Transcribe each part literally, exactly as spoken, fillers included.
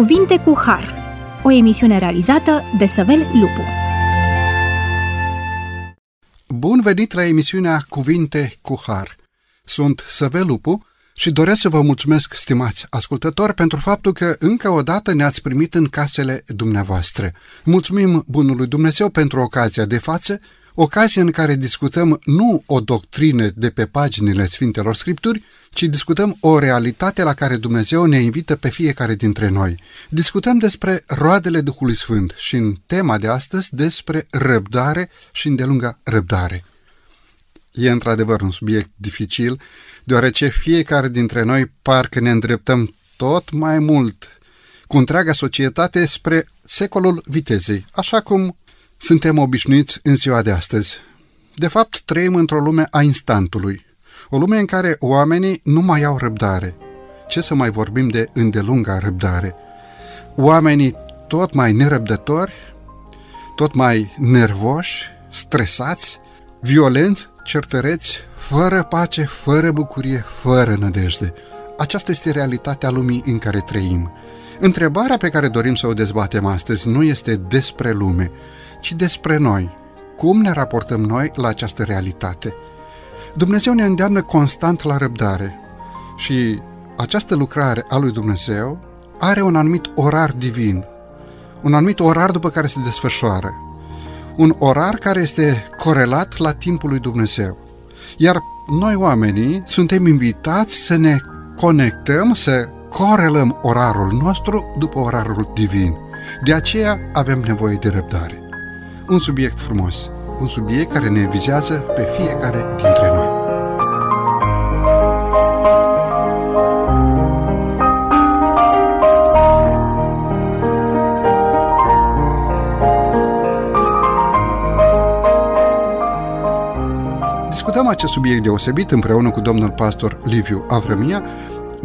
Cuvinte cu Har, o emisiune realizată de Săvel Lupu. Bun venit la emisiunea Cuvinte cu Har. Sunt Săvel Lupu și doresc să vă mulțumesc, stimați ascultători, pentru faptul că încă o dată ne-ați primit în casele dumneavoastră. Mulțumim bunului Dumnezeu pentru ocazia de față, ocazie în care discutăm nu o doctrină de pe paginile Sfintelor Scripturi, ci discutăm o realitate la care Dumnezeu ne invită pe fiecare dintre noi. Discutăm despre roadele Duhului Sfânt și în tema de astăzi despre răbdare și îndelunga răbdare. E într-adevăr un subiect dificil, deoarece fiecare dintre noi parcă ne îndreptăm tot mai mult cu întreaga societate spre secolul vitezei, așa cum suntem obișnuiți în ziua de astăzi. De fapt, trăim într-o lume a instantului, o lume în care oamenii nu mai au răbdare. Ce să mai vorbim de îndelunga răbdare? Oamenii tot mai nerăbdători, tot mai nervoși, stresați, violenți, certăreți, fără pace, fără bucurie, fără nădejde. Aceasta este realitatea lumii în care trăim. Întrebarea pe care dorim să o dezbatem astăzi nu este despre lume, ci despre noi. Cum ne raportăm noi la această realitate? Dumnezeu ne îndeamnă constant la răbdare și această lucrare a lui Dumnezeu are un anumit orar divin, un anumit orar după care se desfășoară, un orar care este corelat la timpul lui Dumnezeu. Iar noi oamenii suntem invitați să ne conectăm, să corelăm orarul nostru după orarul divin. De aceea avem nevoie de răbdare. Un subiect frumos, un subiect care ne vizează pe fiecare dintre noi. Discutăm acest subiect deosebit împreună cu domnul pastor Liviu Avrămia.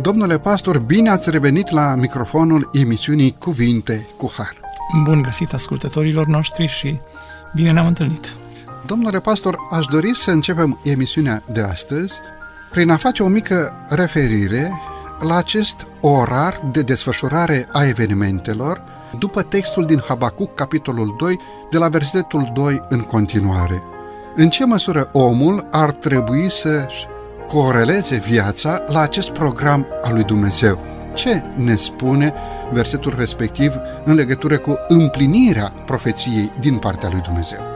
Domnule pastor, bine ați revenit la microfonul emisiunii Cuvinte cu Har. Bun găsit ascultătorilor noștri și bine ne-am întâlnit. Domnule pastor, aș dori să începem emisiunea de astăzi prin a face o mică referire la acest orar de desfășurare a evenimentelor după textul din Habacuc, capitolul doi, de la versetul doi în continuare. În ce măsură omul ar trebui să-și coreleze viața la acest program al lui Dumnezeu? Ce ne spune versetul respectiv în legătură cu împlinirea profeției din partea lui Dumnezeu?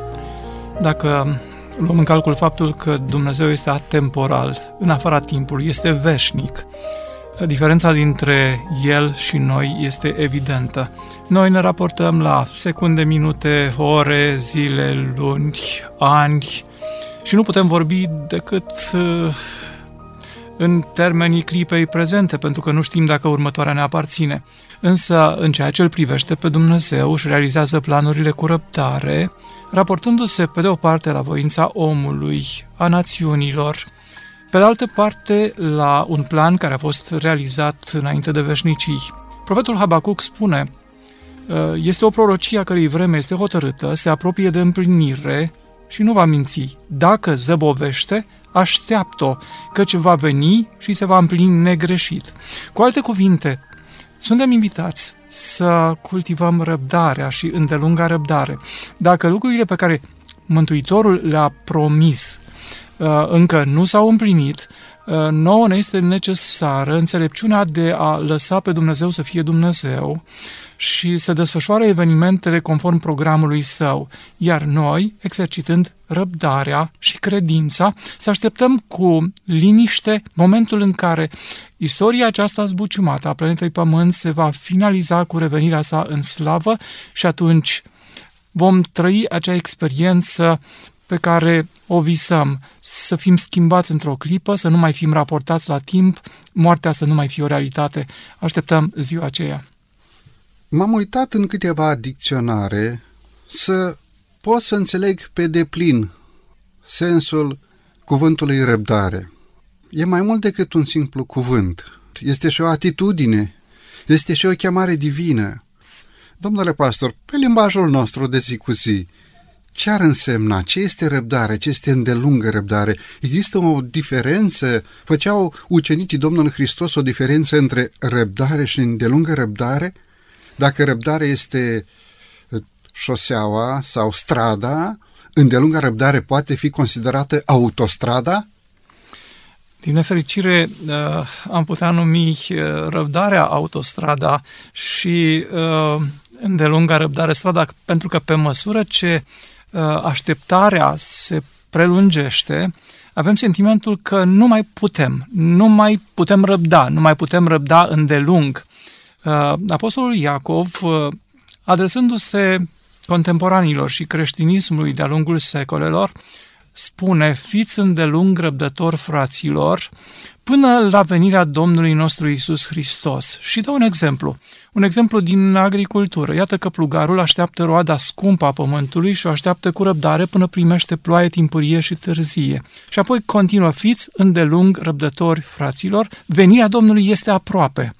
Dacă luăm în calcul faptul că Dumnezeu este atemporal, în afara timpului, este veșnic, diferența dintre El și noi este evidentă. Noi ne raportăm la secunde, minute, ore, zile, luni, ani și nu putem vorbi decât în termenii clipei prezente, pentru că nu știm dacă următoarea ne aparține. Însă, în ceea ce îl privește pe Dumnezeu, își realizează planurile cu răbdare, raportându-se pe de o parte la voința omului, a națiunilor, pe de altă parte la un plan care a fost realizat înainte de veșnicii. Profetul Habacuc spune, este o prorocie a cărei vreme este hotărâtă, se apropie de împlinire și nu va minți. Dacă zăbovește, așteaptă-o, căci va veni și se va împlini negreșit. Cu alte cuvinte, suntem invitați să cultivăm răbdarea și îndelunga răbdare. Dacă lucrurile pe care Mântuitorul le-a promis încă nu s-au împlinit, nouă ne este necesară înțelepciunea de a lăsa pe Dumnezeu să fie Dumnezeu și să desfășoare evenimentele conform programului Său, iar noi, exercitând răbdarea și credința, să așteptăm cu liniște momentul în care istoria aceasta zbuciumată a planetei Pământ se va finaliza cu revenirea sa în slavă și atunci vom trăi acea experiență pe care o visăm, să fim schimbați într-o clipă, să nu mai fim raportați la timp, moartea să nu mai fie o realitate. Așteptăm ziua aceea. M-am uitat în câteva dicționare să pot să înțeleg pe deplin sensul cuvântului răbdare. E mai mult decât un simplu cuvânt. Este și o atitudine, este și o chemare divină. Domnule pastor, pe limbajul nostru de zi cu zi, ce ar însemna? Ce este răbdare? Ce este îndelungă răbdare? Există o diferență? Făceau ucenicii Domnului Hristos o diferență între răbdare și îndelungă răbdare? Dacă răbdare este șoseaua sau strada, îndelunga răbdare poate fi considerată autostrada? Din nefericire, am putea numi răbdarea autostrada și îndelunga răbdare strada, pentru că pe măsură ce așteptarea se prelungește, avem sentimentul că nu mai putem, nu mai putem răbda, nu mai putem răbda îndelung. Apostolul Iacov, adresându-se contemporanilor și creștinismului de-a lungul secolelor, spune: fiți îndelung răbdători, fraților, până la venirea Domnului nostru Iisus Hristos. Și dă un exemplu, un exemplu din agricultură. Iată că plugarul așteaptă roada scumpă a pământului și o așteaptă cu răbdare până primește ploaie timpurie și târzie. Și apoi continuă: fiți îndelung răbdători, fraților, venirea Domnului este aproape.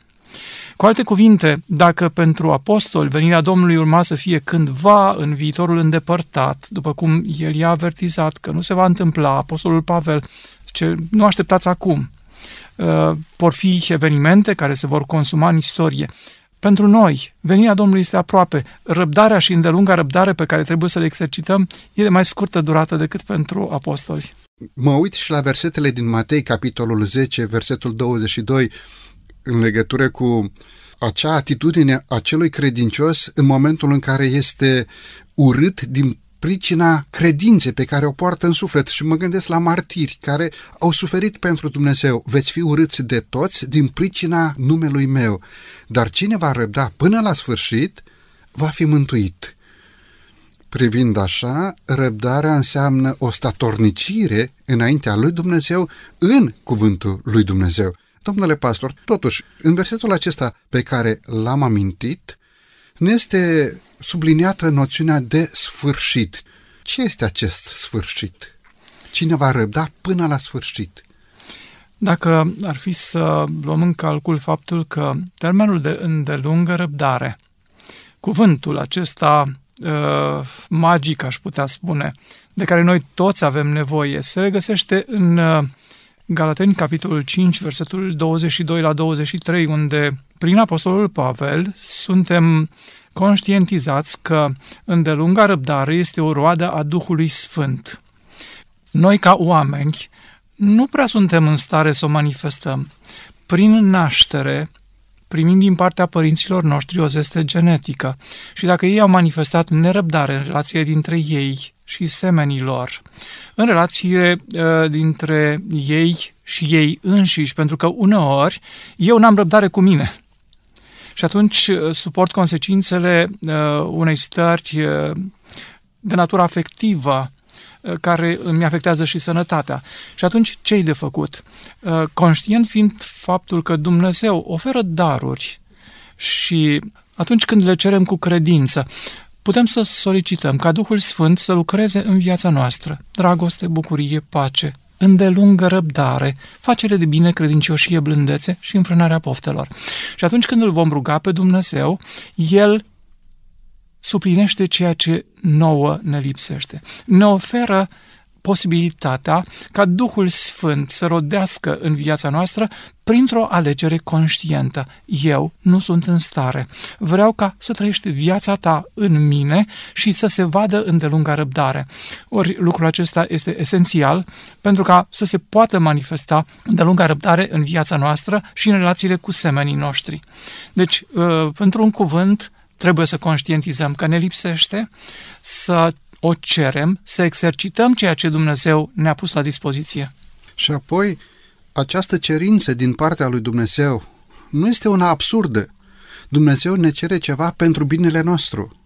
Cu alte cuvinte, dacă pentru apostol venirea Domnului urma să fie cândva în viitorul îndepărtat, după cum el i-a avertizat că nu se va întâmpla, apostolul Pavel zice: nu așteptați acum, uh, vor fi evenimente care se vor consuma în istorie. Pentru noi, venirea Domnului este aproape, răbdarea și îndelunga răbdare pe care trebuie să le exercităm e de mai scurtă durată decât pentru apostoli. Mă uit și la versetele din Matei, capitolul zece, versetul douăzeci și doi, în legătură cu acea atitudine a celui credincios în momentul în care este urât din pricina credinței pe care o poartă în suflet. Și mă gândesc la martiri care au suferit pentru Dumnezeu. Veți fi urâți de toți din pricina numelui meu, dar cine va răbda până la sfârșit va fi mântuit. Privind așa, răbdarea înseamnă o statornicire înaintea lui Dumnezeu în cuvântul lui Dumnezeu. Domnule pastor, totuși, în versetul acesta pe care l-am amintit, ne este subliniată noțiunea de sfârșit. Ce este acest sfârșit? Cine va răbda până la sfârșit? Dacă ar fi să luăm în calcul faptul că termenul de îndelungă răbdare, cuvântul acesta magic, aș putea spune, de care noi toți avem nevoie, se regăsește în Galateni, capitolul cinci, versetul douăzeci și doi la douăzeci și trei, unde, prin apostolul Pavel, suntem conștientizați că îndelunga răbdare este o roadă a Duhului Sfânt. Noi, ca oameni, nu prea suntem în stare să o manifestăm. Prin naștere, primim din partea părinților noștri o zeste genetică și dacă ei au manifestat nerăbdare în relațiile dintre ei și semenii lor, în relațiile uh, dintre ei și ei înșiși, pentru că uneori eu n-am răbdare cu mine și atunci suport consecințele uh, unei stări uh, de natură afectivă uh, care îmi afectează și sănătatea. Și atunci ce-i de făcut? Uh, conștient fiind faptul că Dumnezeu oferă daruri și atunci când le cerem cu credință, putem să solicităm ca Duhul Sfânt să lucreze în viața noastră. Dragoste, bucurie, pace, îndelungă răbdare, facere de bine, credincioșie, blândețe și înfrânarea poftelor. Și atunci când îl vom ruga pe Dumnezeu, El suplinește ceea ce nouă ne lipsește. Ne oferă posibilitatea ca Duhul Sfânt să rodească în viața noastră printr-o alegere conștientă. Eu nu sunt în stare. Vreau ca să trăiești viața ta în mine și să se vadă îndelunga răbdare. Ori lucrul acesta este esențial pentru ca să se poată manifesta îndelunga răbdare în viața noastră și în relațiile cu semenii noștri. Deci, într-un cuvânt, trebuie să conștientizăm că ne lipsește, să o cerem, să exercităm ceea ce Dumnezeu ne-a pus la dispoziție. Și apoi, această cerință din partea lui Dumnezeu nu este una absurdă. Dumnezeu ne cere ceva pentru binele nostru.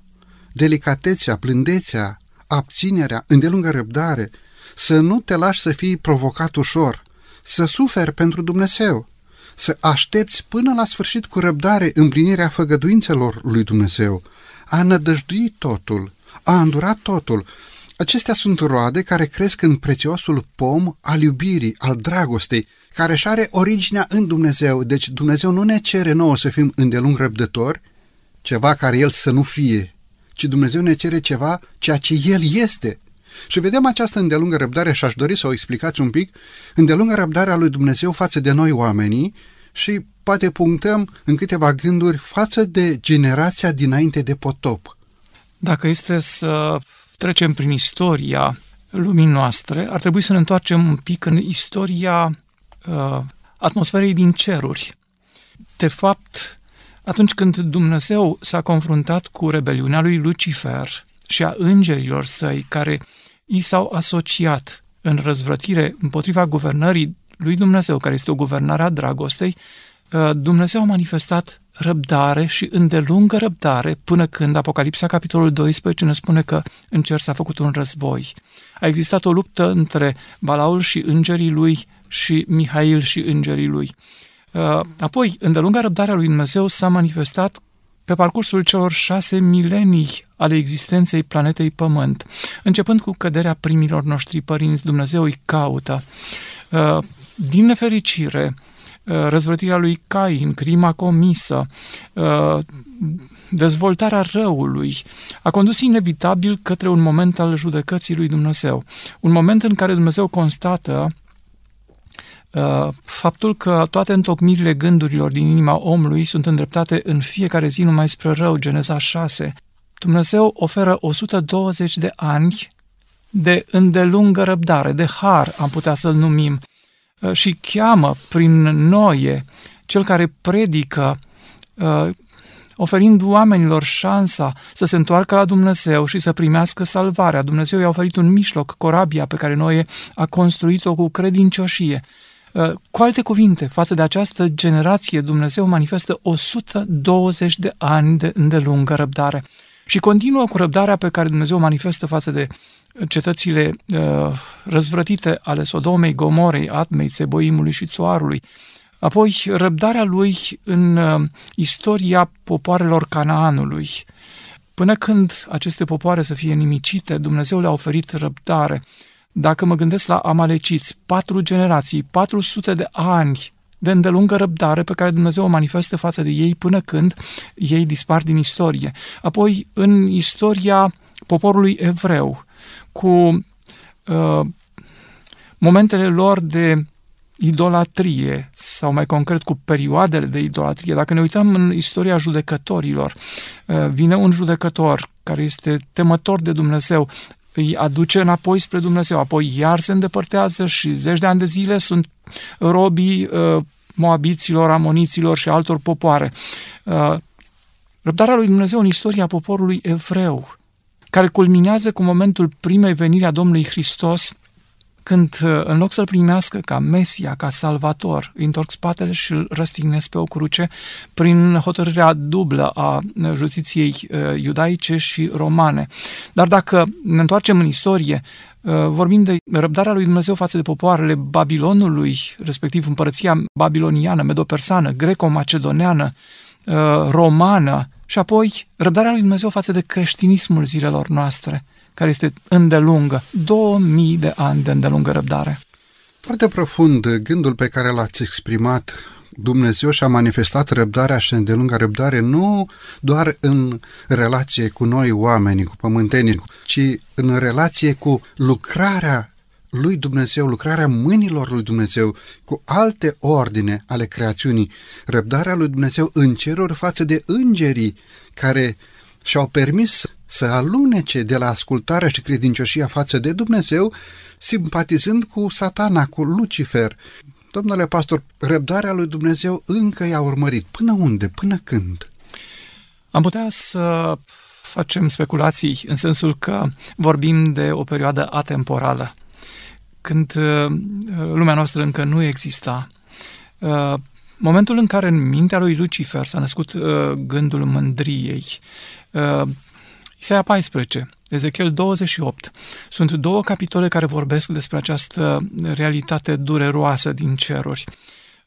Delicatețea, plândețea, abținerea, îndelungă răbdare, să nu te lași să fii provocat ușor, să suferi pentru Dumnezeu, să aștepți până la sfârșit cu răbdare împlinirea făgăduințelor lui Dumnezeu, a nădăjdui totul, a îndurat totul. Acestea sunt roade care cresc în prețiosul pom al iubirii, al dragostei, care își are originea în Dumnezeu. Deci Dumnezeu nu ne cere nouă să fim îndelung răbdători, ceva care El să nu fie, ci Dumnezeu ne cere ceva, ceea ce El este. Și vedem această îndelungă răbdare și aș dori să o explicați un pic, îndelungă răbdarea lui Dumnezeu față de noi oamenii și poate punctăm în câteva gânduri față de generația dinainte de potop. Dacă este să trecem prin istoria lumii noastre, ar trebui să ne întoarcem un pic în istoria uh, atmosferei din ceruri. De fapt, atunci când Dumnezeu s-a confruntat cu rebeliunea lui Lucifer și a îngerilor săi care i s-au asociat în răzvrătire împotriva guvernării lui Dumnezeu, care este o guvernare a dragostei, Dumnezeu a manifestat răbdare și îndelungă răbdare până când Apocalipsa, capitolul doisprezece, ne spune că în cer s-a făcut un război. A existat o luptă între Balaul și îngerii lui și Mihail și îngerii lui. Apoi, îndelunga răbdarea lui Dumnezeu s-a manifestat pe parcursul celor șase milenii ale existenței planetei Pământ. Începând cu căderea primilor noștri părinți, Dumnezeu îi caută. Din nefericire, răzvrătirea lui Cain, crima comisă, dezvoltarea răului, a condus inevitabil către un moment al judecății lui Dumnezeu. Un moment în care Dumnezeu constată faptul că toate întocmirile gândurilor din inima omului sunt îndreptate în fiecare zi numai spre rău, Geneza șase. Dumnezeu oferă o sută douăzeci de ani de îndelungă răbdare, de har am putea să-l numim, și cheamă prin Noe, cel care predică, oferind oamenilor șansa să se întoarcă la Dumnezeu și să primească salvarea. Dumnezeu i-a oferit un mijloc, corabia pe care Noe a construit-o cu credincioșie. Cu alte cuvinte, față de această generație, Dumnezeu manifestă o sută douăzeci de ani de îndelungă răbdare și continuă cu răbdarea pe care Dumnezeu manifestă față de cetățile uh, răzvrătite ale Sodomei, Gomorei, Admei, Țeboimului și Țoarului. Apoi, răbdarea lui în uh, istoria popoarelor Canaanului. Până când aceste popoare să fie nimicite, Dumnezeu le-a oferit răbdare. Dacă mă gândesc la amaleciți, patru generații, patru sute de ani de îndelungă răbdare pe care Dumnezeu o manifestă față de ei până când ei dispar din istorie. Apoi, în istoria poporului evreu, cu uh, momentele lor de idolatrie, sau mai concret cu perioadele de idolatrie. Dacă ne uităm în istoria judecătorilor, uh, vine un judecător care este temător de Dumnezeu, îi aduce înapoi spre Dumnezeu, apoi iar se îndepărtează și zeci de ani de zile sunt robii uh, moabiților, amoniților și altor popoare. Uh, răbdarea lui Dumnezeu în istoria poporului evreu, care culminează cu momentul primei veniri a Domnului Hristos, când, în loc să-L primească ca Mesia, ca Salvator, îi întorc spatele și îl răstignesc pe o cruce prin hotărârea dublă a justiției iudaice și romane. Dar dacă ne întoarcem în istorie, vorbim de răbdarea lui Dumnezeu față de popoarele Babilonului, respectiv împărăția babiloniană, medopersană, greco-macedoneană, romană, și apoi răbdarea lui Dumnezeu față de creștinismul zilelor noastre, care este îndelungă, două mii de ani de îndelungă răbdare. Foarte profund gândul pe care l-ați exprimat. Dumnezeu și-a manifestat răbdarea și îndelunga răbdare nu doar în relație cu noi oamenii, cu pământenii, ci în relație cu lucrarea lui Dumnezeu, lucrarea mâinilor lui Dumnezeu, cu alte ordine ale creațiunii, răbdarea lui Dumnezeu în ceruri față de îngerii care și-au permis să alunece de la ascultarea și credincioșia față de Dumnezeu, simpatizând cu Satana, cu Lucifer. Domnule pastor, răbdarea lui Dumnezeu încă i-a urmărit. Până unde? Până când? Am putea să facem speculații, în sensul că vorbim de o perioadă atemporală, când lumea noastră încă nu exista. Momentul în care în mintea lui Lucifer s-a născut gândul mândriei. Isaia paisprezece, Ezechiel douăzeci și opt. Sunt două capitole care vorbesc despre această realitate dureroasă din ceruri.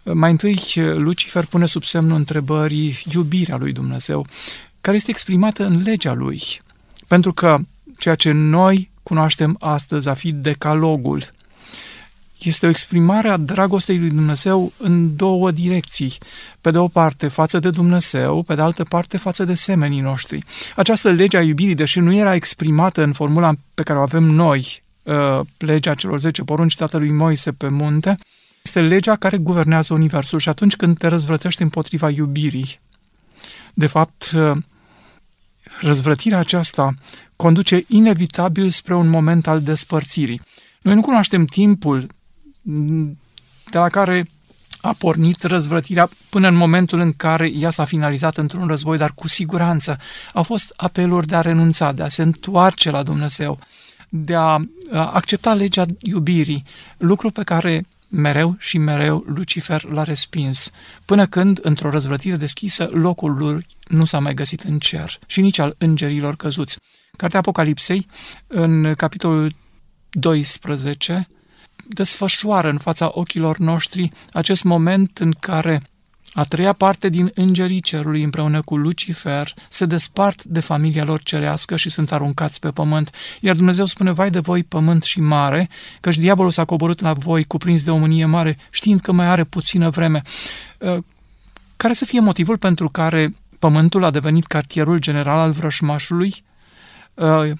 Mai întâi, Lucifer pune sub semnul întrebării iubirea lui Dumnezeu, care este exprimată în legea lui. Pentru că ceea ce noi cunoaștem astăzi a fi decalogul, este o exprimare a dragostei lui Dumnezeu în două direcții. Pe de o parte față de Dumnezeu, pe de altă parte față de semenii noștri. Această lege a iubirii, deși nu era exprimată în formula pe care o avem noi, legea celor zece porunci Tatălui Moise pe munte, Este legea care guvernează universul și atunci când te răzvrătești împotriva iubirii, de fapt, răzvrătirea aceasta conduce inevitabil spre un moment al despărțirii. Noi nu cunoaștem timpul de la care a pornit răzvrătirea până în momentul în care ea s-a finalizat într-un război, dar cu siguranță au fost apeluri de a renunța, de a se întoarce la Dumnezeu, de a accepta legea iubirii, lucru pe care mereu și mereu Lucifer l-a respins, până când, într-o răzvrătire deschisă, locul lui nu s-a mai găsit în cer și nici al îngerilor căzuți. Cartea Apocalipsei, în capitolul doisprezece, desfășoară în fața ochilor noștri acest moment în care a treia parte din îngerii cerului împreună cu Lucifer se despart de familia lor cerească și sunt aruncați pe pământ. Iar Dumnezeu spune, vai de voi pământ și mare, căci diavolul s-a coborât la voi cuprins de o mânie mare, știind că mai are puțină vreme. Care să fie motivul pentru care pământul a devenit cartierul general al vrășmașului?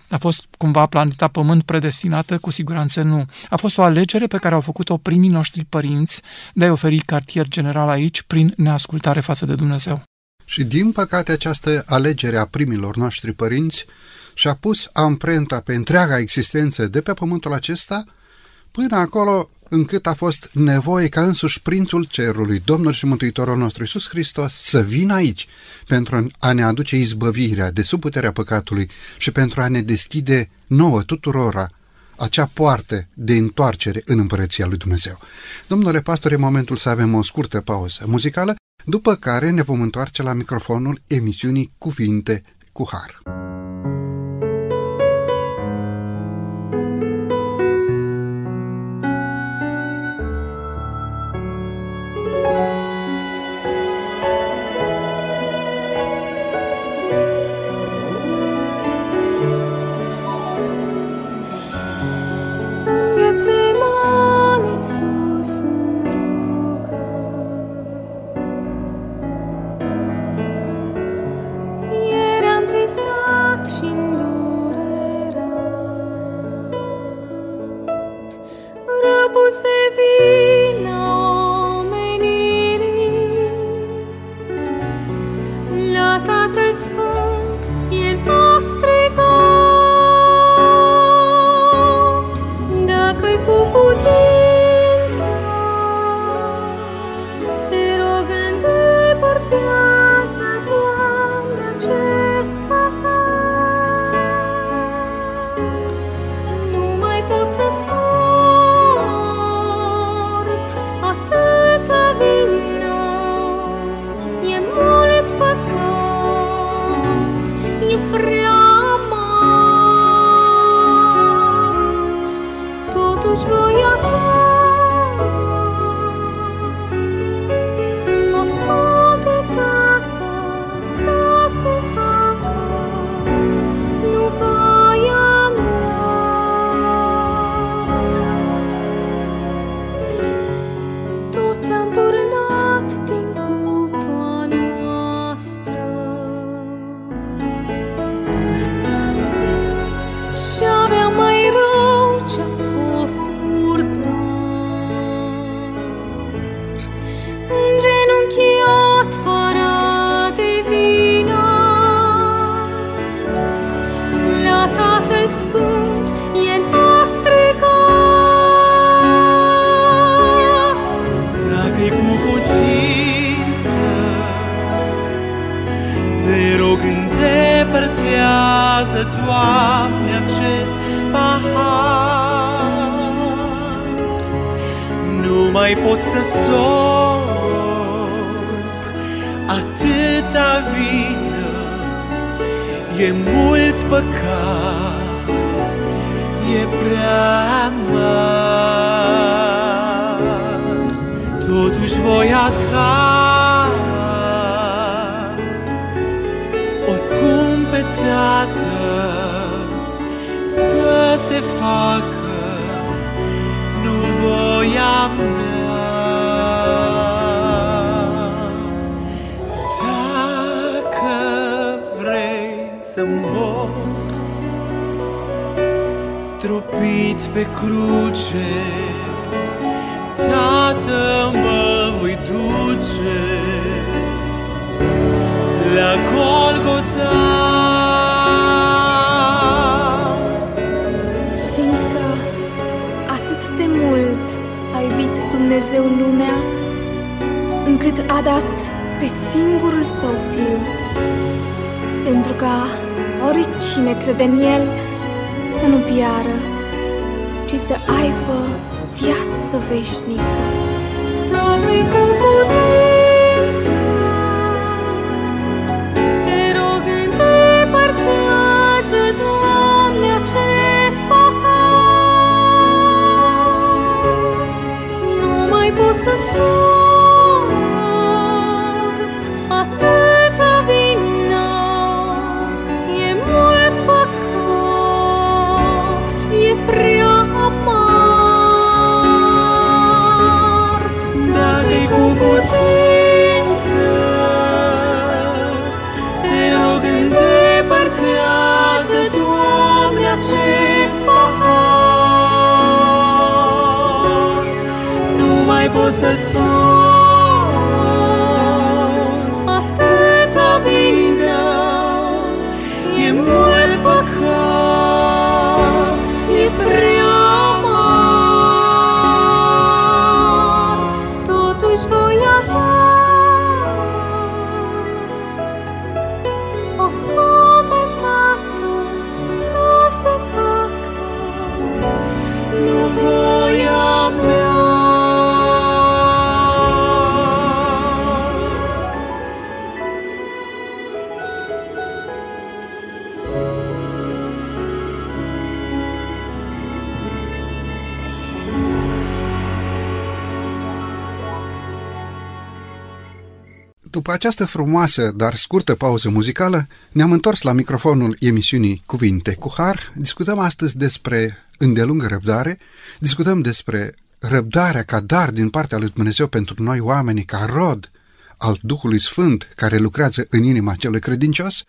A fost cumva planeta Pământ predestinată? Cu siguranță nu. A fost o alegere pe care au făcut-o primii noștri părinți de a-i oferi cartier general aici prin neascultare față de Dumnezeu. Și din păcate această alegere a primilor noștri părinți și-a pus amprenta pe întreaga existență de pe pământul acesta până acolo încât a fost nevoie ca însuși Prințul Cerului, Domnul și Mântuitorul nostru Iisus Hristos, să vină aici pentru a ne aduce izbăvirea de sub puterea păcatului și pentru a ne deschide nouă tuturora acea poartă de întoarcere în Împărăția lui Dumnezeu. Domnule pastor, e momentul să avem o scurtă pauză muzicală, după care ne vom întoarce la microfonul emisiunii Cuvinte cu Har. Stropit pe cruce, Tată, Golgota. Fiindcă atât de mult a iubit Dumnezeu lumea, încât a dat pe singurul Său Fiu, pentru ca oricine crede în El să nu piară, ci să aibă viață veșnică. Doamne, cu putință, te rog, îndepărtează, Doamne, acest pahar. Nu mai pot să sor atâta vină, e mult păcat, e prea amar. Dă-mi cu putință, te rog, îndepărtează, Doamne, acest pahar. Nu mai pot să sor atâta vină, e mult păcat, e prea. După această frumoasă, dar scurtă pauză muzicală, ne-am întors la microfonul emisiunii Cuvinte cu Har. Discutăm astăzi despre îndelungă răbdare, discutăm despre răbdarea ca dar din partea lui Dumnezeu pentru noi oamenii, ca rod al Duhului Sfânt care lucrează în inima celui credincios.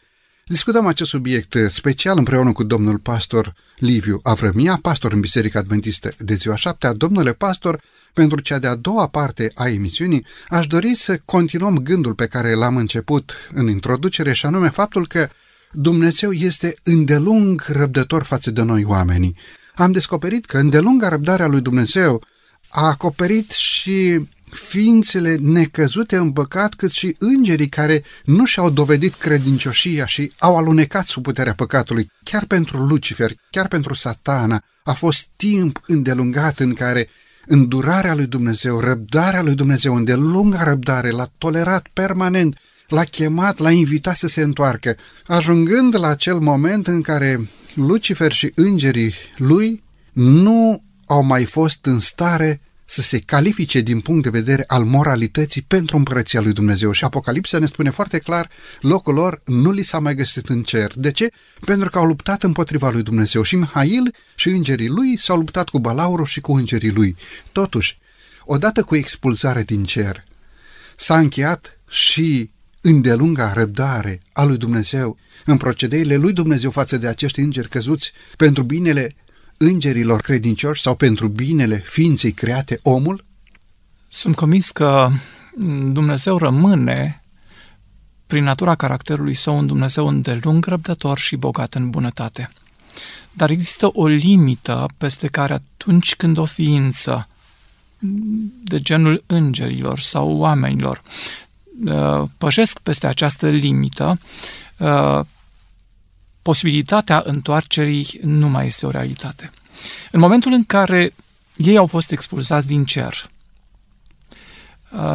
Discutăm acest subiect special împreună cu domnul pastor Liviu Avrămia, pastor în Biserica Adventistă de Ziua Șaptea. Domnule pastor, pentru cea de-a doua parte a emisiunii, aș dori să continuăm gândul pe care l-am început în introducere, și anume faptul că Dumnezeu este îndelung răbdător față de noi oamenii. Am descoperit că îndelunga răbdarea lui Dumnezeu a acoperit și ființele necăzute în păcat, cât și îngerii care nu și-au dovedit credincioșia și au alunecat sub puterea păcatului. Chiar pentru Lucifer, chiar pentru Satana, a fost timp îndelungat în care îndurarea lui Dumnezeu, răbdarea lui Dumnezeu, îndelunga răbdare, l-a tolerat permanent, l-a chemat, l-a invitat să se întoarcă, ajungând la acel moment în care Lucifer și îngerii lui nu au mai fost în stare să se califice din punct de vedere al moralității pentru împărăția lui Dumnezeu. Și Apocalipsa ne spune foarte clar, locul lor nu li s-a mai găsit în cer. De ce? Pentru că au luptat împotriva lui Dumnezeu. Și Mihail și îngerii lui s-au luptat cu Balaurul și cu îngerii lui. Totuși, odată cu expulzarea din cer, s-a încheiat și îndelunga răbdare a lui Dumnezeu în procedeile lui Dumnezeu față de acești îngeri căzuți pentru binele îngerilor credincioși sau pentru binele ființei create, omul? Sunt convins că Dumnezeu rămâne, prin natura caracterului Său, un Dumnezeu îndelung răbdător și bogat în bunătate. Dar există o limită peste care atunci când o ființă de genul îngerilor sau oamenilor pășesc peste această limită, posibilitatea întoarcerii nu mai este o realitate. În momentul în care ei au fost expulzați din cer,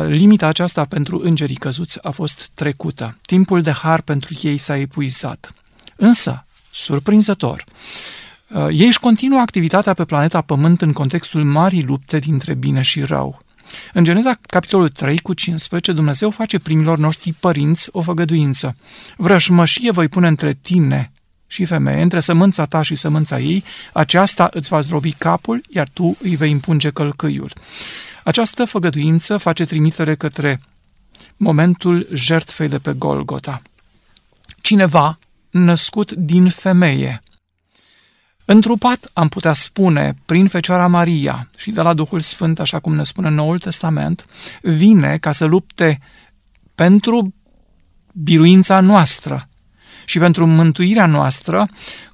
limita aceasta pentru îngerii căzuți a fost trecută. Timpul de har pentru ei s-a epuizat. Însă, surprinzător, ei își continuă activitatea pe planeta Pământ în contextul marii lupte dintre bine și rău. În Geneza, capitolul trei, cu cincisprezece, Dumnezeu face primilor noștri părinți o făgăduință. Vrăjmășie voi pune între tine și femeie, între sămânța ta și sămânța ei, aceasta îți va zdrobi capul, iar tu îi vei împunge călcâiul. Această făgăduință face trimitere către momentul jertfei de pe Golgota. Cineva născut din femeie, întrupat, am putea spune, prin Fecioara Maria și de la Duhul Sfânt, așa cum ne spune Noul Testament, vine ca să lupte pentru biruința noastră, și pentru mântuirea noastră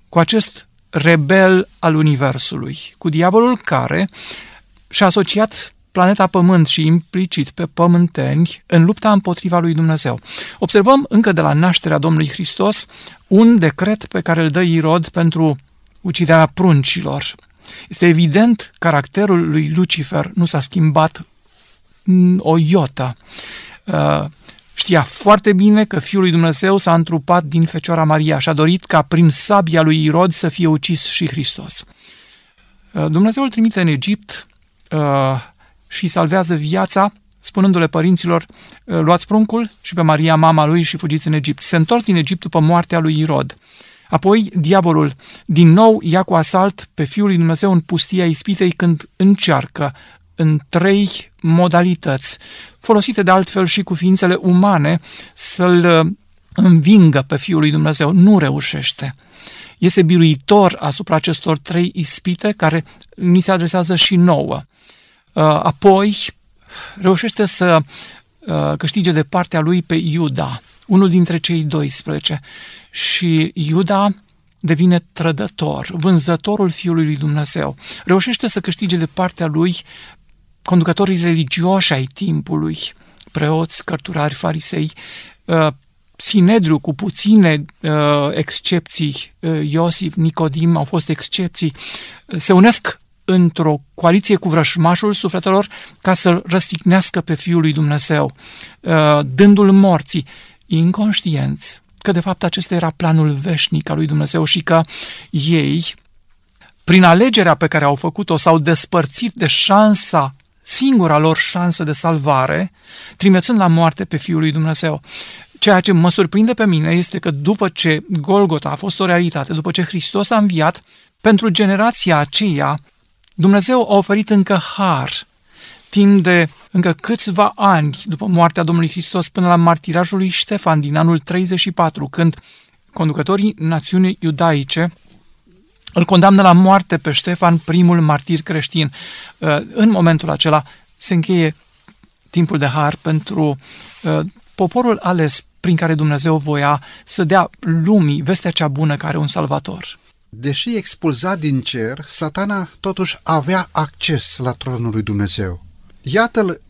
cu acest rebel al universului, cu diavolul care și-a asociat planeta Pământ și implicit pe pământeni în lupta împotriva lui Dumnezeu. Observăm încă de la nașterea Domnului Hristos un decret pe care îl dă Irod pentru uciderea pruncilor. Este evident, caracterul lui Lucifer nu s-a schimbat o iotă. Știa foarte bine că Fiul lui Dumnezeu s-a întrupat din Fecioara Maria și a dorit ca prin sabia lui Irod să fie ucis și Hristos. Dumnezeu îl trimite în Egipt și salvează viața, spunându-le părinților, luați pruncul și pe Maria, mama lui, și fugiți în Egipt. Se întorc din Egipt după moartea lui Irod. Apoi, diavolul din nou ia cu asalt pe Fiul lui Dumnezeu în pustia ispitei, când încearcă în trei modalități, folosite de altfel și cu ființele umane, să-l învingă pe Fiul lui Dumnezeu. Nu reușește. Este biruitor asupra acestor trei ispite care ni se adresează și nouă. Apoi, reușește să câștige de partea lui pe Iuda, unul dintre cei doisprezece, și Iuda devine trădător, vânzătorul Fiului lui Dumnezeu. Reușește să câștige de partea lui conducătorii religioși ai timpului, preoți, cărturari, farisei, Sinedriu cu puține excepții, Iosif, Nicodim au fost excepții, se unesc într-o coaliție cu vrășmașul sufletelor ca să-l răstignească pe Fiul lui Dumnezeu, dându-l morții, inconștienți că de fapt acesta era planul veșnic al lui Dumnezeu și că ei, prin alegerea pe care au făcut-o, s-au despărțit de șansa, singura lor șansă de salvare, trimițând la moarte pe Fiul lui Dumnezeu. Ceea ce mă surprinde pe mine este că după ce Golgota a fost o realitate, după ce Hristos a înviat, pentru generația aceea, Dumnezeu a oferit încă har, timp de încă câțiva ani după moartea Domnului Hristos, până la martirajul lui Ștefan din anul treizeci și patru, când conducătorii națiunii iudaice îl condamnă la moarte pe Ștefan, primul martir creștin. În momentul acela se încheie timpul de har pentru poporul ales prin care Dumnezeu voia să dea lumii vestea cea bună că are un salvator. Deși expulzat din cer, Satana totuși avea acces la tronul lui Dumnezeu. Iată-l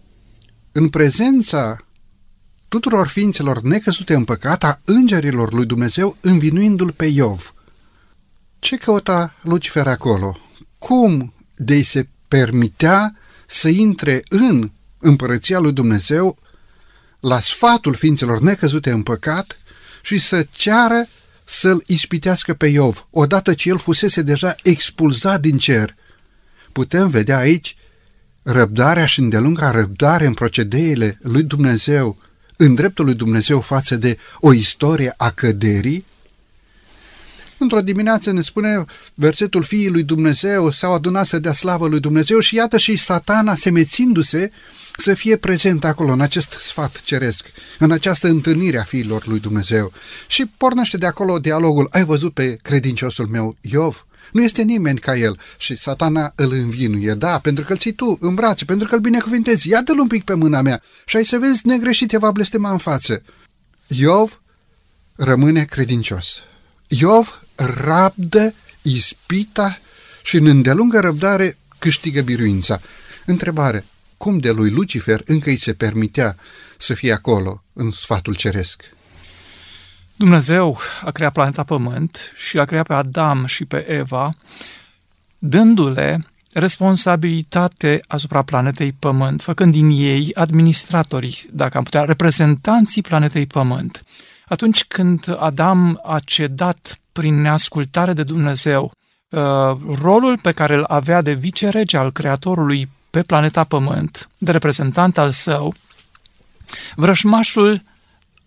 în prezența tuturor ființelor necăzute în păcat, a îngerilor lui Dumnezeu, învinuindu-l pe Iov. Ce căuta Lucifer acolo? Cum de-i se permitea să intre în împărăția lui Dumnezeu la sfatul ființelor necăzute în păcat și să ceară să-l ispitească pe Iov, odată ce el fusese deja expulzat din cer? Putem vedea aici răbdarea și îndelunga răbdare în procedeile lui Dumnezeu, în dreptul lui Dumnezeu față de o istorie a căderii. Într-o dimineață, ne spune versetul, fiii lui Dumnezeu s-au adunat să dea slavă lui Dumnezeu, și iată și Satana, semețindu-se, să fie prezent acolo, în acest sfat ceresc, în această întâlnire a fiilor lui Dumnezeu. Și pornește de acolo dialogul: ai văzut pe credinciosul meu Iov? Nu este nimeni ca el. Și Satana îl învinuie, da, pentru că îl ții tu în brațe, pentru că îl binecuvintezi, ia-te-l un pic pe mâna mea și ai să vezi, negreșit te va blestema în față. Iov rămâne credincios. Iov rabdă ispita și în îndelungă răbdare câștigă biruința. Întrebare: cum de lui Lucifer încă îi se permitea să fie acolo, în sfatul ceresc? Dumnezeu a creat planeta Pământ și l-a creat pe Adam și pe Eva, dându-le responsabilitate asupra planetei Pământ, făcând din ei administratorii, dacă am putea, reprezentanții planetei Pământ. Atunci când Adam a cedat prin neascultare de Dumnezeu rolul pe care îl avea de vicerege al Creatorului pe planeta Pământ, de reprezentant al său, vrășmașul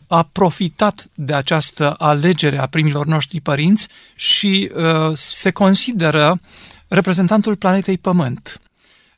a profitat de această alegere a primilor noștri părinți și uh, se consideră reprezentantul planetei Pământ.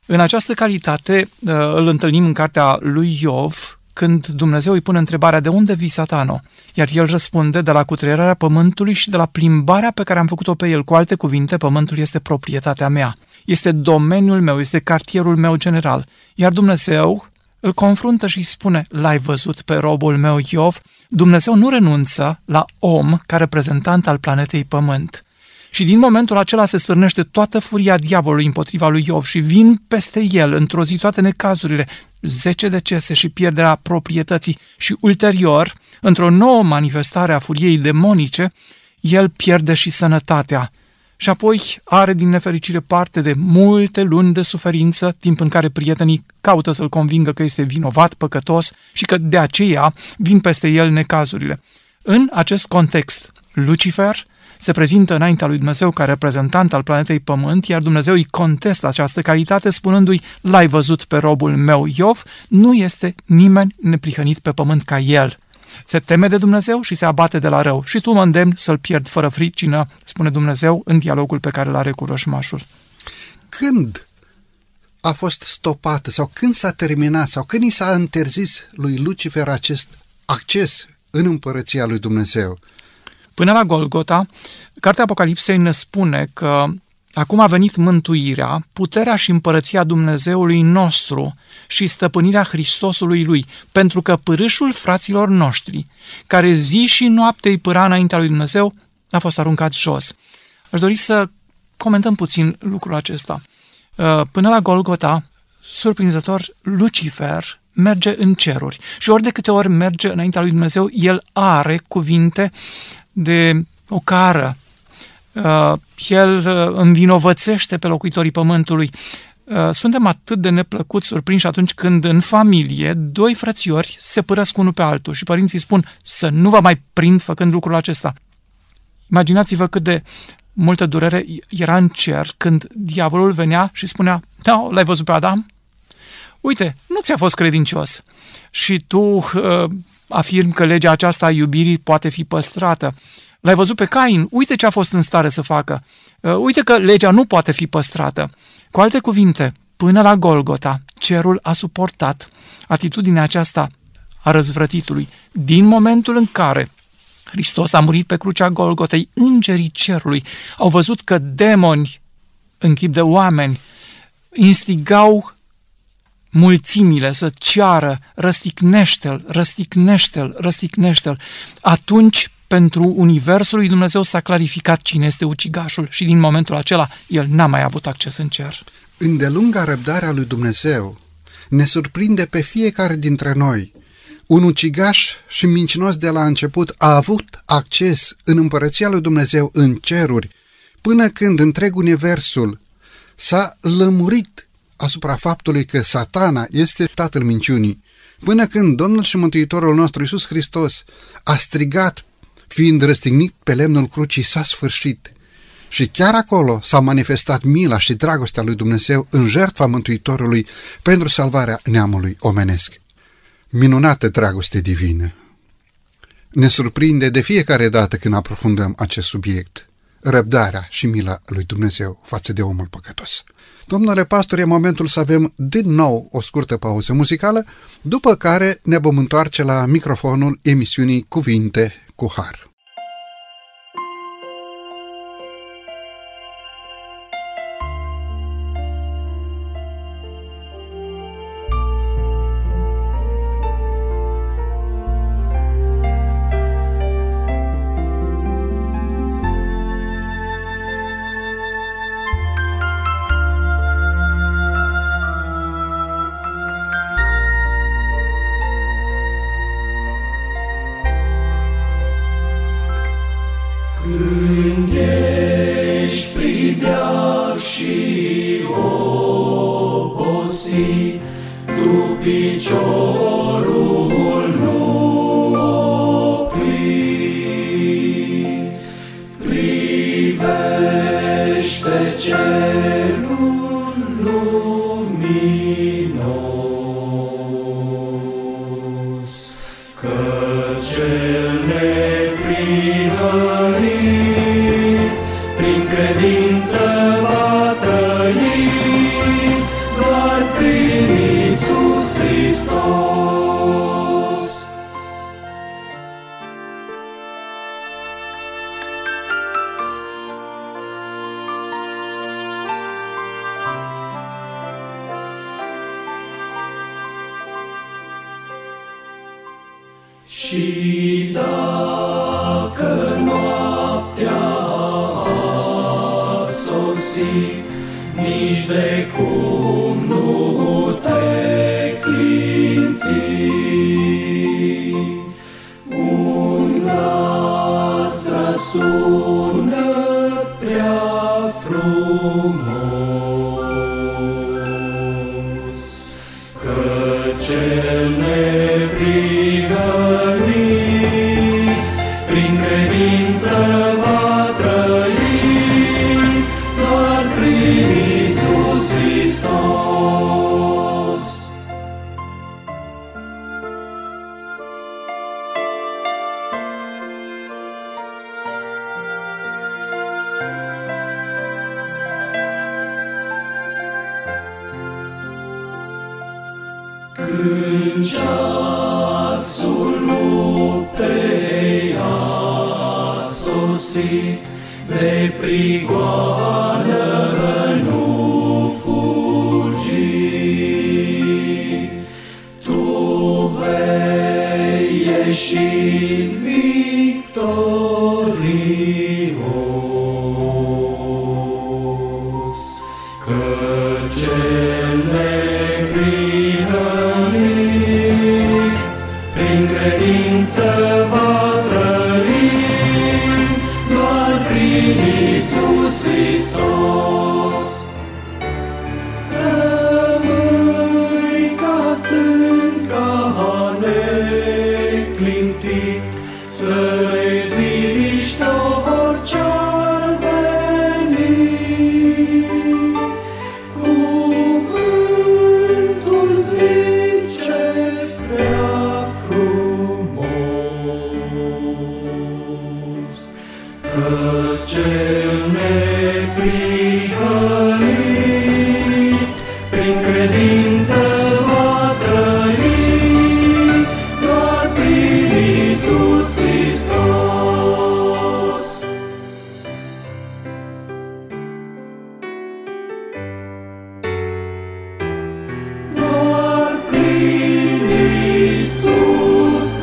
În această calitate uh, îl întâlnim în cartea lui Iov, când Dumnezeu îi pune întrebarea: de unde vii, Satano? Iar el răspunde: de la cutreierarea pământului și de la plimbarea pe care am făcut-o pe el. Cu alte cuvinte, pământul este proprietatea mea, este domeniul meu, este cartierul meu general. Iar Dumnezeu îl confruntă și îi spune: "L-ai văzut pe robul meu Iov? Dumnezeu nu renunță la om ca reprezentant al planetei Pământ." Și din momentul acela se sfârnește toată furia diavolului împotriva lui Iov și vin peste el într-o zi toate necazurile, zece decese și pierderea proprietății și ulterior, într-o nouă manifestare a furiei demonice, el pierde și sănătatea. Și apoi are din nefericire parte de multe luni de suferință, timp în care prietenii caută să-l convingă că este vinovat, păcătos și că de aceea vin peste el necazurile. În acest context, Lucifer se prezintă înaintea lui Dumnezeu ca reprezentant al planetei Pământ, iar Dumnezeu îi contestă această calitate spunându-i: "L-ai văzut pe robul meu Iov, nu este nimeni neprihănit pe pământ ca el." Se teme de Dumnezeu și se abate de la rău. "Și tu mă îndemni să-l pierd fără fricină", spune Dumnezeu în dialogul pe care îl are cu rășmașul. Când a fost stopată sau când s-a terminat sau când i s-a interzis lui Lucifer acest acces în împărăția lui Dumnezeu? Până la Golgota, cartea Apocalipsei ne spune că acum a venit mântuirea, puterea și împărăția Dumnezeului nostru și stăpânirea Hristosului Lui, pentru că pârâșul fraților noștri, care zi și noapte îi pâra înaintea lui Dumnezeu, a fost aruncat jos. Aș dori să comentăm puțin lucrul acesta. Până la Golgota, surprinzător, Lucifer merge în ceruri și ori de câte ori merge înaintea lui Dumnezeu, el are cuvinte de ocară. Uh, el uh, învinovățește pe locuitorii pământului. Uh, suntem atât de neplăcuți, surprinși atunci când în familie doi frățiori se părăsc unul pe altul și părinții spun să nu vă mai prind făcând lucrul acesta. Imaginați-vă cât de multă durere era în cer când diavolul venea și spunea: "Da, l-ai văzut pe Adam? Uite, nu ți-a fost credincios și tu uh, afirmi că legea aceasta a iubirii poate fi păstrată. L-ai văzut pe Cain? Uite ce a fost în stare să facă. Uite că legea nu poate fi păstrată." Cu alte cuvinte, până la Golgota, cerul a suportat atitudinea aceasta a răzvrătitului. Din momentul în care Hristos a murit pe crucea Golgotei, îngerii cerului au văzut că demoni în chip de oameni instigau mulțimile să ceară: "Răstignește-l, răstignește-l, răstignește-l." Atunci, pentru universul lui Dumnezeu s-a clarificat cine este ucigașul și din momentul acela el n-a mai avut acces în cer. Îndelunga răbdarea lui Dumnezeu ne surprinde pe fiecare dintre noi. Un ucigaș și mincinos de la început a avut acces în împărăția lui Dumnezeu în ceruri, până când întreg universul s-a lămurit asupra faptului că Satana este tatăl minciunii, până când Domnul și Mântuitorul nostru Iisus Hristos a strigat, fiind răstignit pe lemnul crucii, s-a sfârșit. Și chiar acolo s-a manifestat mila și dragostea lui Dumnezeu în jertfa Mântuitorului pentru salvarea neamului omenesc. Minunată dragoste divină! Ne surprinde de fiecare dată când aprofundăm acest subiect, răbdarea și mila lui Dumnezeu față de omul păcătos. Domnule pastor, e momentul să avem din nou o scurtă pauză muzicală, după care ne vom întoarce la microfonul emisiunii Cuvinte cu Har. Și dacă noaptea a sosit, nici de cum nu te clinti. Un glas răsună prea frumos, că cel neprihănit prin credință va trăi, doar prin Iisus Hristos. Când ceasul luptei a sosit, de prigoană nu fugi, tu vei ieși victorios, că cel neprihănit prin credință va trăi, doar prin Iisus Hristos. Rămâi ca stânca neclintit, să reziști orice-ar veni. Cuvântul zice prea frumos, că cel neprihănit prin credință va trăi, doar prin Iisus Hristos. Doar prin Iisus Hristos.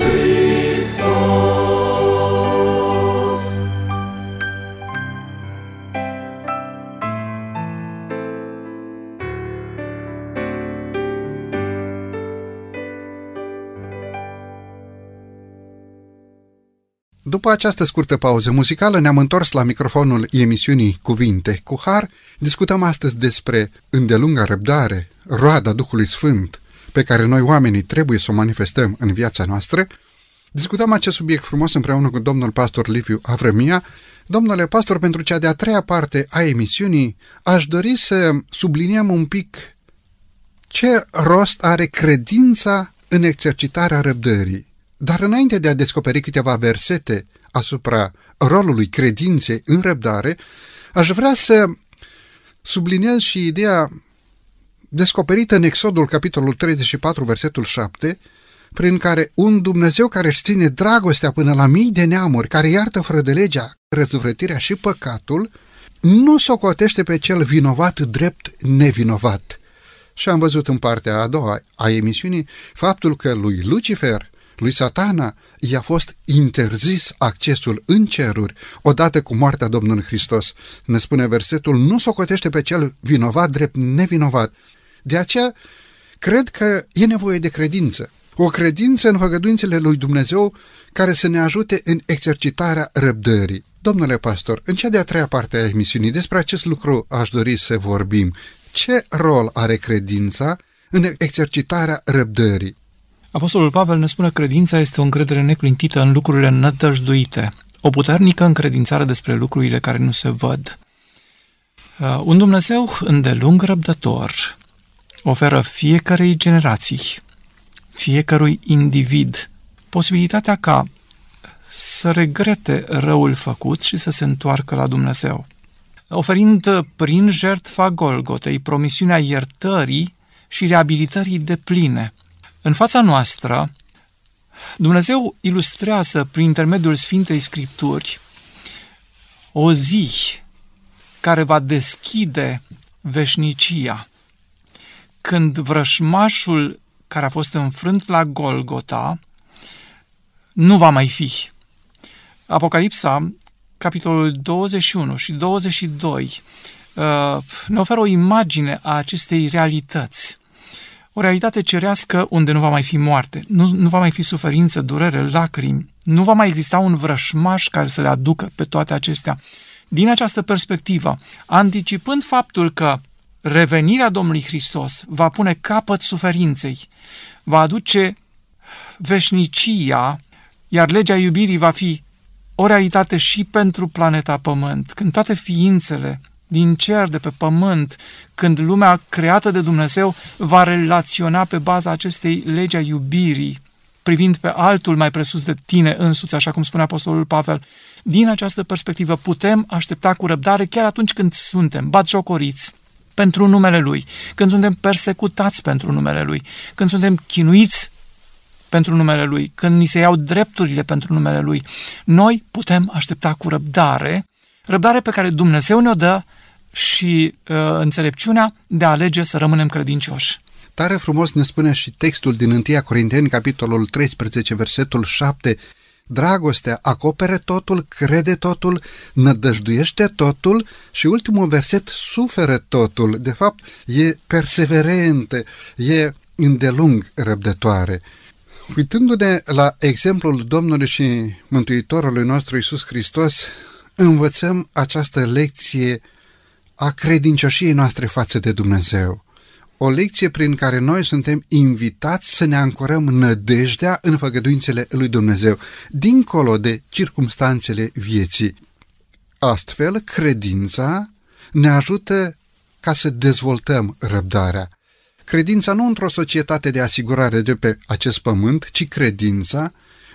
După această scurtă pauză muzicală ne-am întors la microfonul emisiunii Cuvinte cu Har. Discutăm astăzi despre îndelunga răbdare, roada Duhului Sfânt pe care noi oamenii trebuie să o manifestăm în viața noastră. Discutăm acest subiect frumos împreună cu domnul pastor Liviu Avrămia. Domnule pastor, pentru cea de-a treia parte a emisiunii aș dori să subliniem un pic ce rost are credința în exercitarea răbdării. Dar înainte de a descoperi câteva versete asupra rolului credinței în răbdare, aș vrea să subliniez și ideea descoperită în Exodul, capitolul treizeci și patru, versetul șapte, prin care un Dumnezeu care își ține dragostea până la mii de neamuri, care iartă fără de legea, răzvrătirea și păcatul, nu socotește pe cel vinovat drept nevinovat. Și am văzut în partea a doua a emisiunii faptul că lui Lucifer, lui Satana, i-a fost interzis accesul în ceruri odată cu moartea Domnului Hristos. Ne spune versetul, nu socotește pe cel vinovat drept nevinovat. De aceea, cred că e nevoie de credință. O credință în făgăduințele lui Dumnezeu care să ne ajute în exercitarea răbdării. Domnule pastor, în cea de-a treia parte a emisiunii, despre acest lucru aș dori să vorbim. Ce rol are credința în exercitarea răbdării? Apostolul Pavel ne spune că credința este o încredere neclintită în lucrurile nădăjduite, o puternică încredințare despre lucrurile care nu se văd. Un Dumnezeu îndelung răbdător oferă fiecarei generații, fiecărui individ, posibilitatea ca să regrete răul făcut și să se întoarcă la Dumnezeu, oferind prin jertfa Golgotei promisiunea iertării și reabilitării depline. În fața noastră, Dumnezeu ilustrează prin intermediul Sfintei Scripturi o zi care va deschide veșnicia, când vrășmașul care a fost înfrânt la Golgota nu va mai fi. Apocalipsa, capitolul douăzeci și unu și douăzeci și doi, ne oferă o imagine a acestei realități. O realitate cerească unde nu va mai fi moarte, nu, nu va mai fi suferință, durere, lacrimi, nu va mai exista un vrășmaș care să le aducă pe toate acestea. Din această perspectivă, anticipând faptul că revenirea Domnului Hristos va pune capăt suferinței, va aduce veșnicia, iar legea iubirii va fi o realitate și pentru planeta Pământ, când toate ființele din cer, de pe pământ, când lumea creată de Dumnezeu va relaționa pe baza acestei legi a iubirii, privind pe altul mai presus de tine însuți, așa cum spune Apostolul Pavel. Din această perspectivă putem aștepta cu răbdare chiar atunci când suntem batjocoriți pentru numele Lui, când suntem persecutați pentru numele Lui, când suntem chinuiți pentru numele Lui, când ni se iau drepturile pentru numele Lui. Noi putem aștepta cu răbdare, răbdare pe care Dumnezeu ne-o dă și uh, înțelepciunea de a alege să rămânem credincioși. Tare frumos ne spune și textul din întâi Corinteni, capitolul treisprezece, versetul șapte. Dragostea acopere totul, crede totul, nădăjduiește totul și ultimul verset, suferă totul. De fapt, e perseverentă, e îndelung răbdătoare. Uitându-ne la exemplul Domnului și Mântuitorului nostru Iisus Hristos, învățăm această lecție a credincioșiei noastre față de Dumnezeu. O lecție prin care noi suntem invitați să ne ancorăm nădejdea în făgăduințele lui Dumnezeu, dincolo de circumstanțele vieții. Astfel, credința ne ajută ca să dezvoltăm răbdarea. Credința nu într-o societate de asigurare de pe acest pământ, ci credința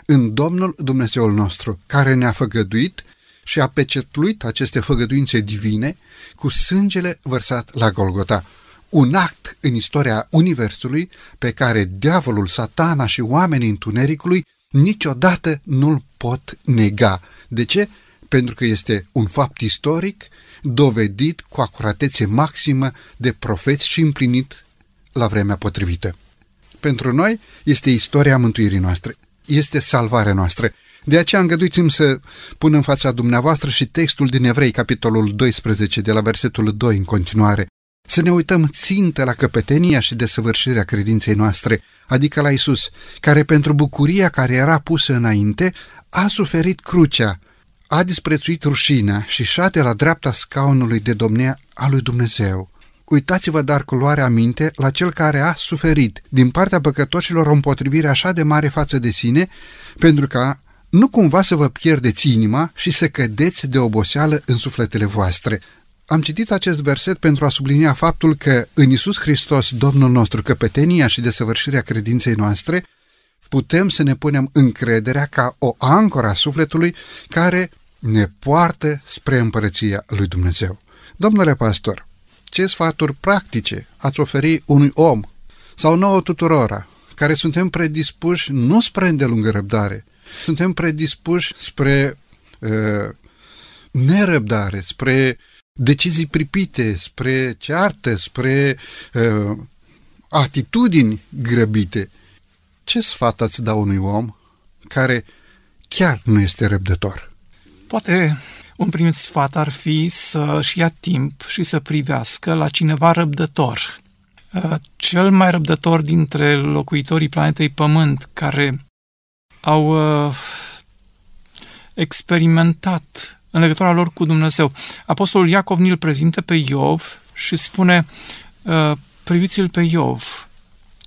în Domnul Dumnezeul nostru, care ne-a făgăduit și a pecetluit aceste făgăduințe divine cu sângele vărsat la Golgota. Un act în istoria Universului pe care diavolul, satana și oamenii întunericului niciodată nu-l pot nega. De ce? Pentru că este un fapt istoric dovedit cu acuratețe maximă de profeți și împlinit la vremea potrivită. Pentru noi este istoria mântuirii noastre, este salvarea noastră. De aceea îngăduiți-mi să pun în fața dumneavoastră și textul din Evrei, capitolul doisprezece, de la versetul doi în continuare. Să ne uităm țintă la căpetenia și desăvârșirea credinței noastre, adică la Iisus, care pentru bucuria care era pusă înainte, a suferit crucea, a disprețuit rușinea și șade la dreapta scaunului de domnie a lui Dumnezeu. Uitați-vă dar cu luare aminte la cel care a suferit din partea păcătoșilor o împotrivire așa de mare față de sine, pentru ca nu cumva să vă pierdeți inima și să cădeți de oboseală în sufletele voastre. Am citit acest verset pentru a sublinia faptul că în Iisus Hristos, Domnul nostru, căpetenia și desăvârșirea credinței noastre, putem să ne punem încrederea ca o ancoră a sufletului care ne poartă spre împărăția lui Dumnezeu. Domnule pastor, ce sfaturi practice ați oferi unui om sau nouă tuturora care suntem predispuși nu spre îndelungă răbdare, suntem predispuși spre uh, nerăbdare, spre decizii pripite, spre ceartă, spre uh, atitudini grăbite. Ce sfat ați da unui om care chiar nu este răbdător? Poate un prim sfat ar fi să-și ia timp și să privească la cineva răbdător. Uh, cel mai răbdător dintre locuitorii planetei Pământ, care au uh, experimentat în legătura lor cu Dumnezeu. Apostolul Iacov ni-l prezintă pe Iov și spune, uh, priviți-l pe Iov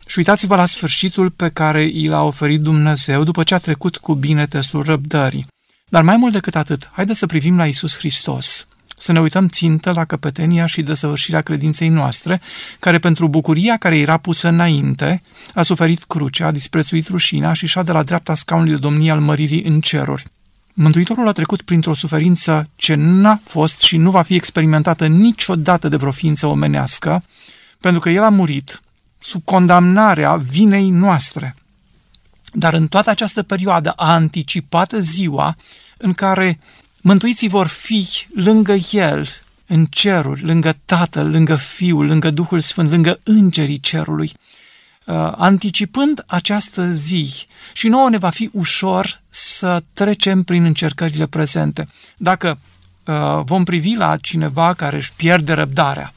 și uitați-vă la sfârșitul pe care i l-a oferit Dumnezeu după ce a trecut cu bine testul răbdării. Dar mai mult decât atât, haideți să privim la Iisus Hristos, să ne uităm țintă la căpetenia și desăvârșirea credinței noastre, care pentru bucuria care era pusă înainte, a suferit crucea, a disprețuit rușinea și șade la dreapta scaunului de domnie al măririi în ceruri. Mântuitorul a trecut printr-o suferință ce n-a fost și nu va fi experimentată niciodată de vreo ființă omenească, pentru că el a murit sub condamnarea vinei noastre. Dar în toată această perioadă a anticipat ziua în care mântuiții vor fi lângă el, în ceruri, lângă Tatăl, lângă Fiul, lângă Duhul Sfânt, lângă îngerii cerului. anticipând această zi. Și nouă ne va fi ușor să trecem prin încercările prezente. Dacă vom privi la cineva care își pierde răbdarea,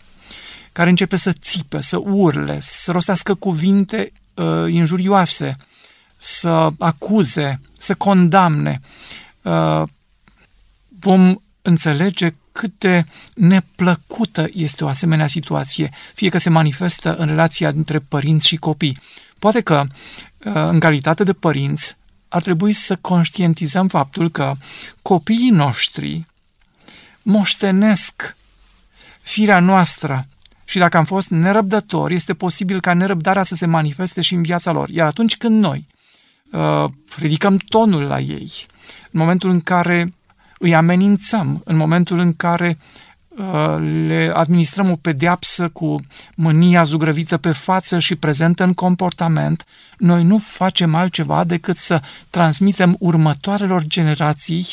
care începe să țipe, să urle, să rostească cuvinte injurioase, să acuze, să condamne, vom înțelege cât de neplăcută este o asemenea situație, fie că se manifestă în relația dintre părinți și copii. Poate că, în calitate de părinți, ar trebui să conștientizăm faptul că copiii noștri moștenesc firea noastră și dacă am fost nerăbdători, este posibil ca nerăbdarea să se manifeste și în viața lor. Iar atunci când noi uh, ridicăm tonul la ei, în momentul în care îi amenințăm, în momentul în care uh, le administrăm o pedeapsă cu mânia zugrăvită pe față și prezentă în comportament, noi nu facem altceva decât să transmitem următoarelor generații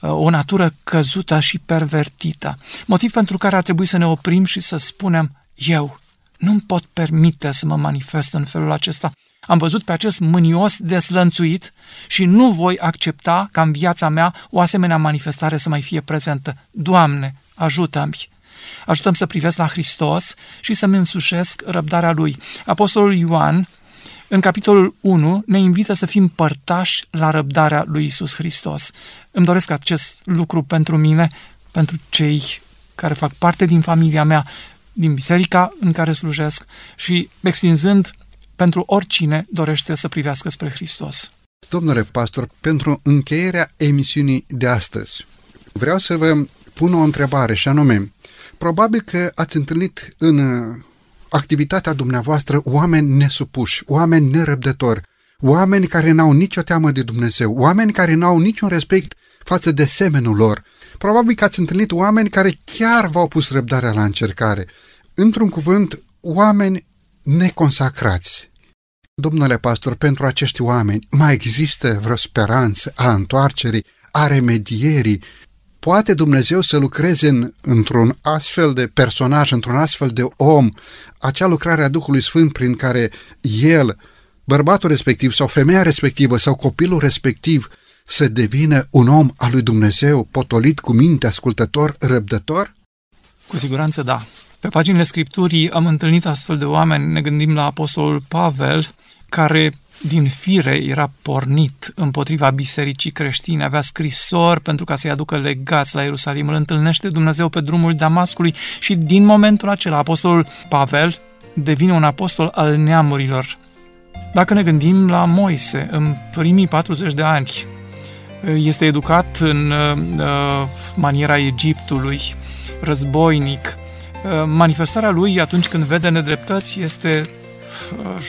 uh, o natură căzută și pervertită. Motiv pentru care ar trebui să ne oprim și să spunem: eu nu-mi pot permite să mă manifest în felul acesta. Am văzut pe acest mânios deslănțuit și nu voi accepta ca în viața mea o asemenea manifestare să mai fie prezentă. Doamne, ajută-mi! Ajutăm să privesc la Hristos și să-mi însușesc răbdarea Lui. Apostolul Ioan, în capitolul unu, ne invită să fim părtași la răbdarea Lui Iisus Hristos. Îmi doresc acest lucru pentru mine, pentru cei care fac parte din familia mea, din biserica în care slujesc și extinzând pentru oricine dorește să privească spre Hristos. Domnule pastor, pentru încheierea emisiunii de astăzi, vreau să vă pun o întrebare și anume, probabil că ați întâlnit în activitatea dumneavoastră oameni nesupuși, oameni nerăbdători, oameni care n-au nicio teamă de Dumnezeu, oameni care n-au niciun respect față de semenul lor. Probabil că ați întâlnit oameni care chiar v-au pus răbdarea la încercare. Într-un cuvânt, oameni neconsacrați. Domnule pastor, pentru acești oameni mai există vreo speranță a întoarcerii, a remedierii? Poate Dumnezeu să lucreze în, într-un astfel de personaj, într-un astfel de om, acea lucrare a Duhului Sfânt prin care el, bărbatul respectiv sau femeia respectivă sau copilul respectiv să devină un om al lui Dumnezeu, potolit cu minte, ascultător, răbdător? Cu siguranță da. Pe paginile Scripturii am întâlnit astfel de oameni, ne gândim la apostolul Pavel, care din fire era pornit împotriva bisericii creștine, avea scrisori pentru ca să-i aducă legați la Ierusalim, îl întâlnește Dumnezeu pe drumul Damascului și din momentul acela apostolul Pavel devine un apostol al neamurilor. Dacă ne gândim la Moise, în primii patruzeci de ani, este educat în uh, maniera Egiptului, războinic. Manifestarea lui atunci când vede nedreptăți este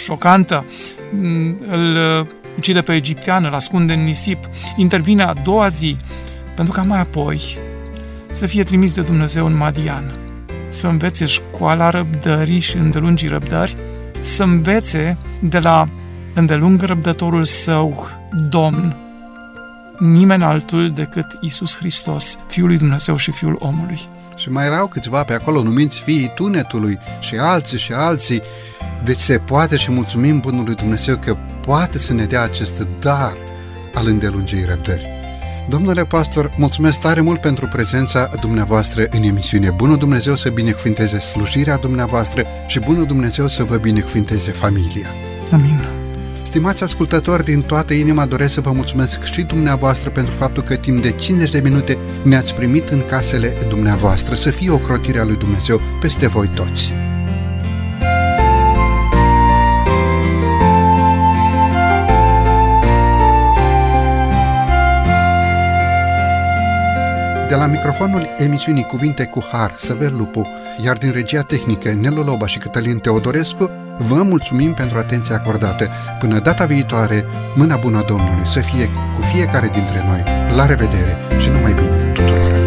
șocantă. Îl ucide pe egiptean, îl ascunde în nisip, intervine a doua zi, pentru ca mai apoi să fie trimis de Dumnezeu în Madian, să învețe școala răbdării și îndelungii răbdări, să învețe de la îndelung răbdătorul său, Domn, nimeni altul decât Iisus Hristos, Fiul lui Dumnezeu și Fiul omului. Și mai erau câțiva pe acolo numiți fiii tunetului și alții și alții. Deci se poate și mulțumim Bunului Dumnezeu că poate să ne dea acest dar al îndelungii răbdări. Domnule pastor, mulțumesc tare mult pentru prezența dumneavoastră în emisiune. Bunul Dumnezeu să binecuvinteze slujirea dumneavoastră și Bunul Dumnezeu să vă binecuvinteze familia. Amin. Stimați ascultători, din toată inima doresc să vă mulțumesc și dumneavoastră pentru faptul că timp de cincizeci de minute ne-ați primit în casele dumneavoastră. Să fie ocrotirea lui Dumnezeu peste voi toți! De la microfonul emisiunii Cuvinte cu Har, Săvel Lupu, iar din regia tehnică Nelu Lobă și Cătălin Teodorescu, vă mulțumim pentru atenția acordată. Până data viitoare, mâna bună a Domnului să fie cu fiecare dintre noi. La revedere și numai bine tuturor!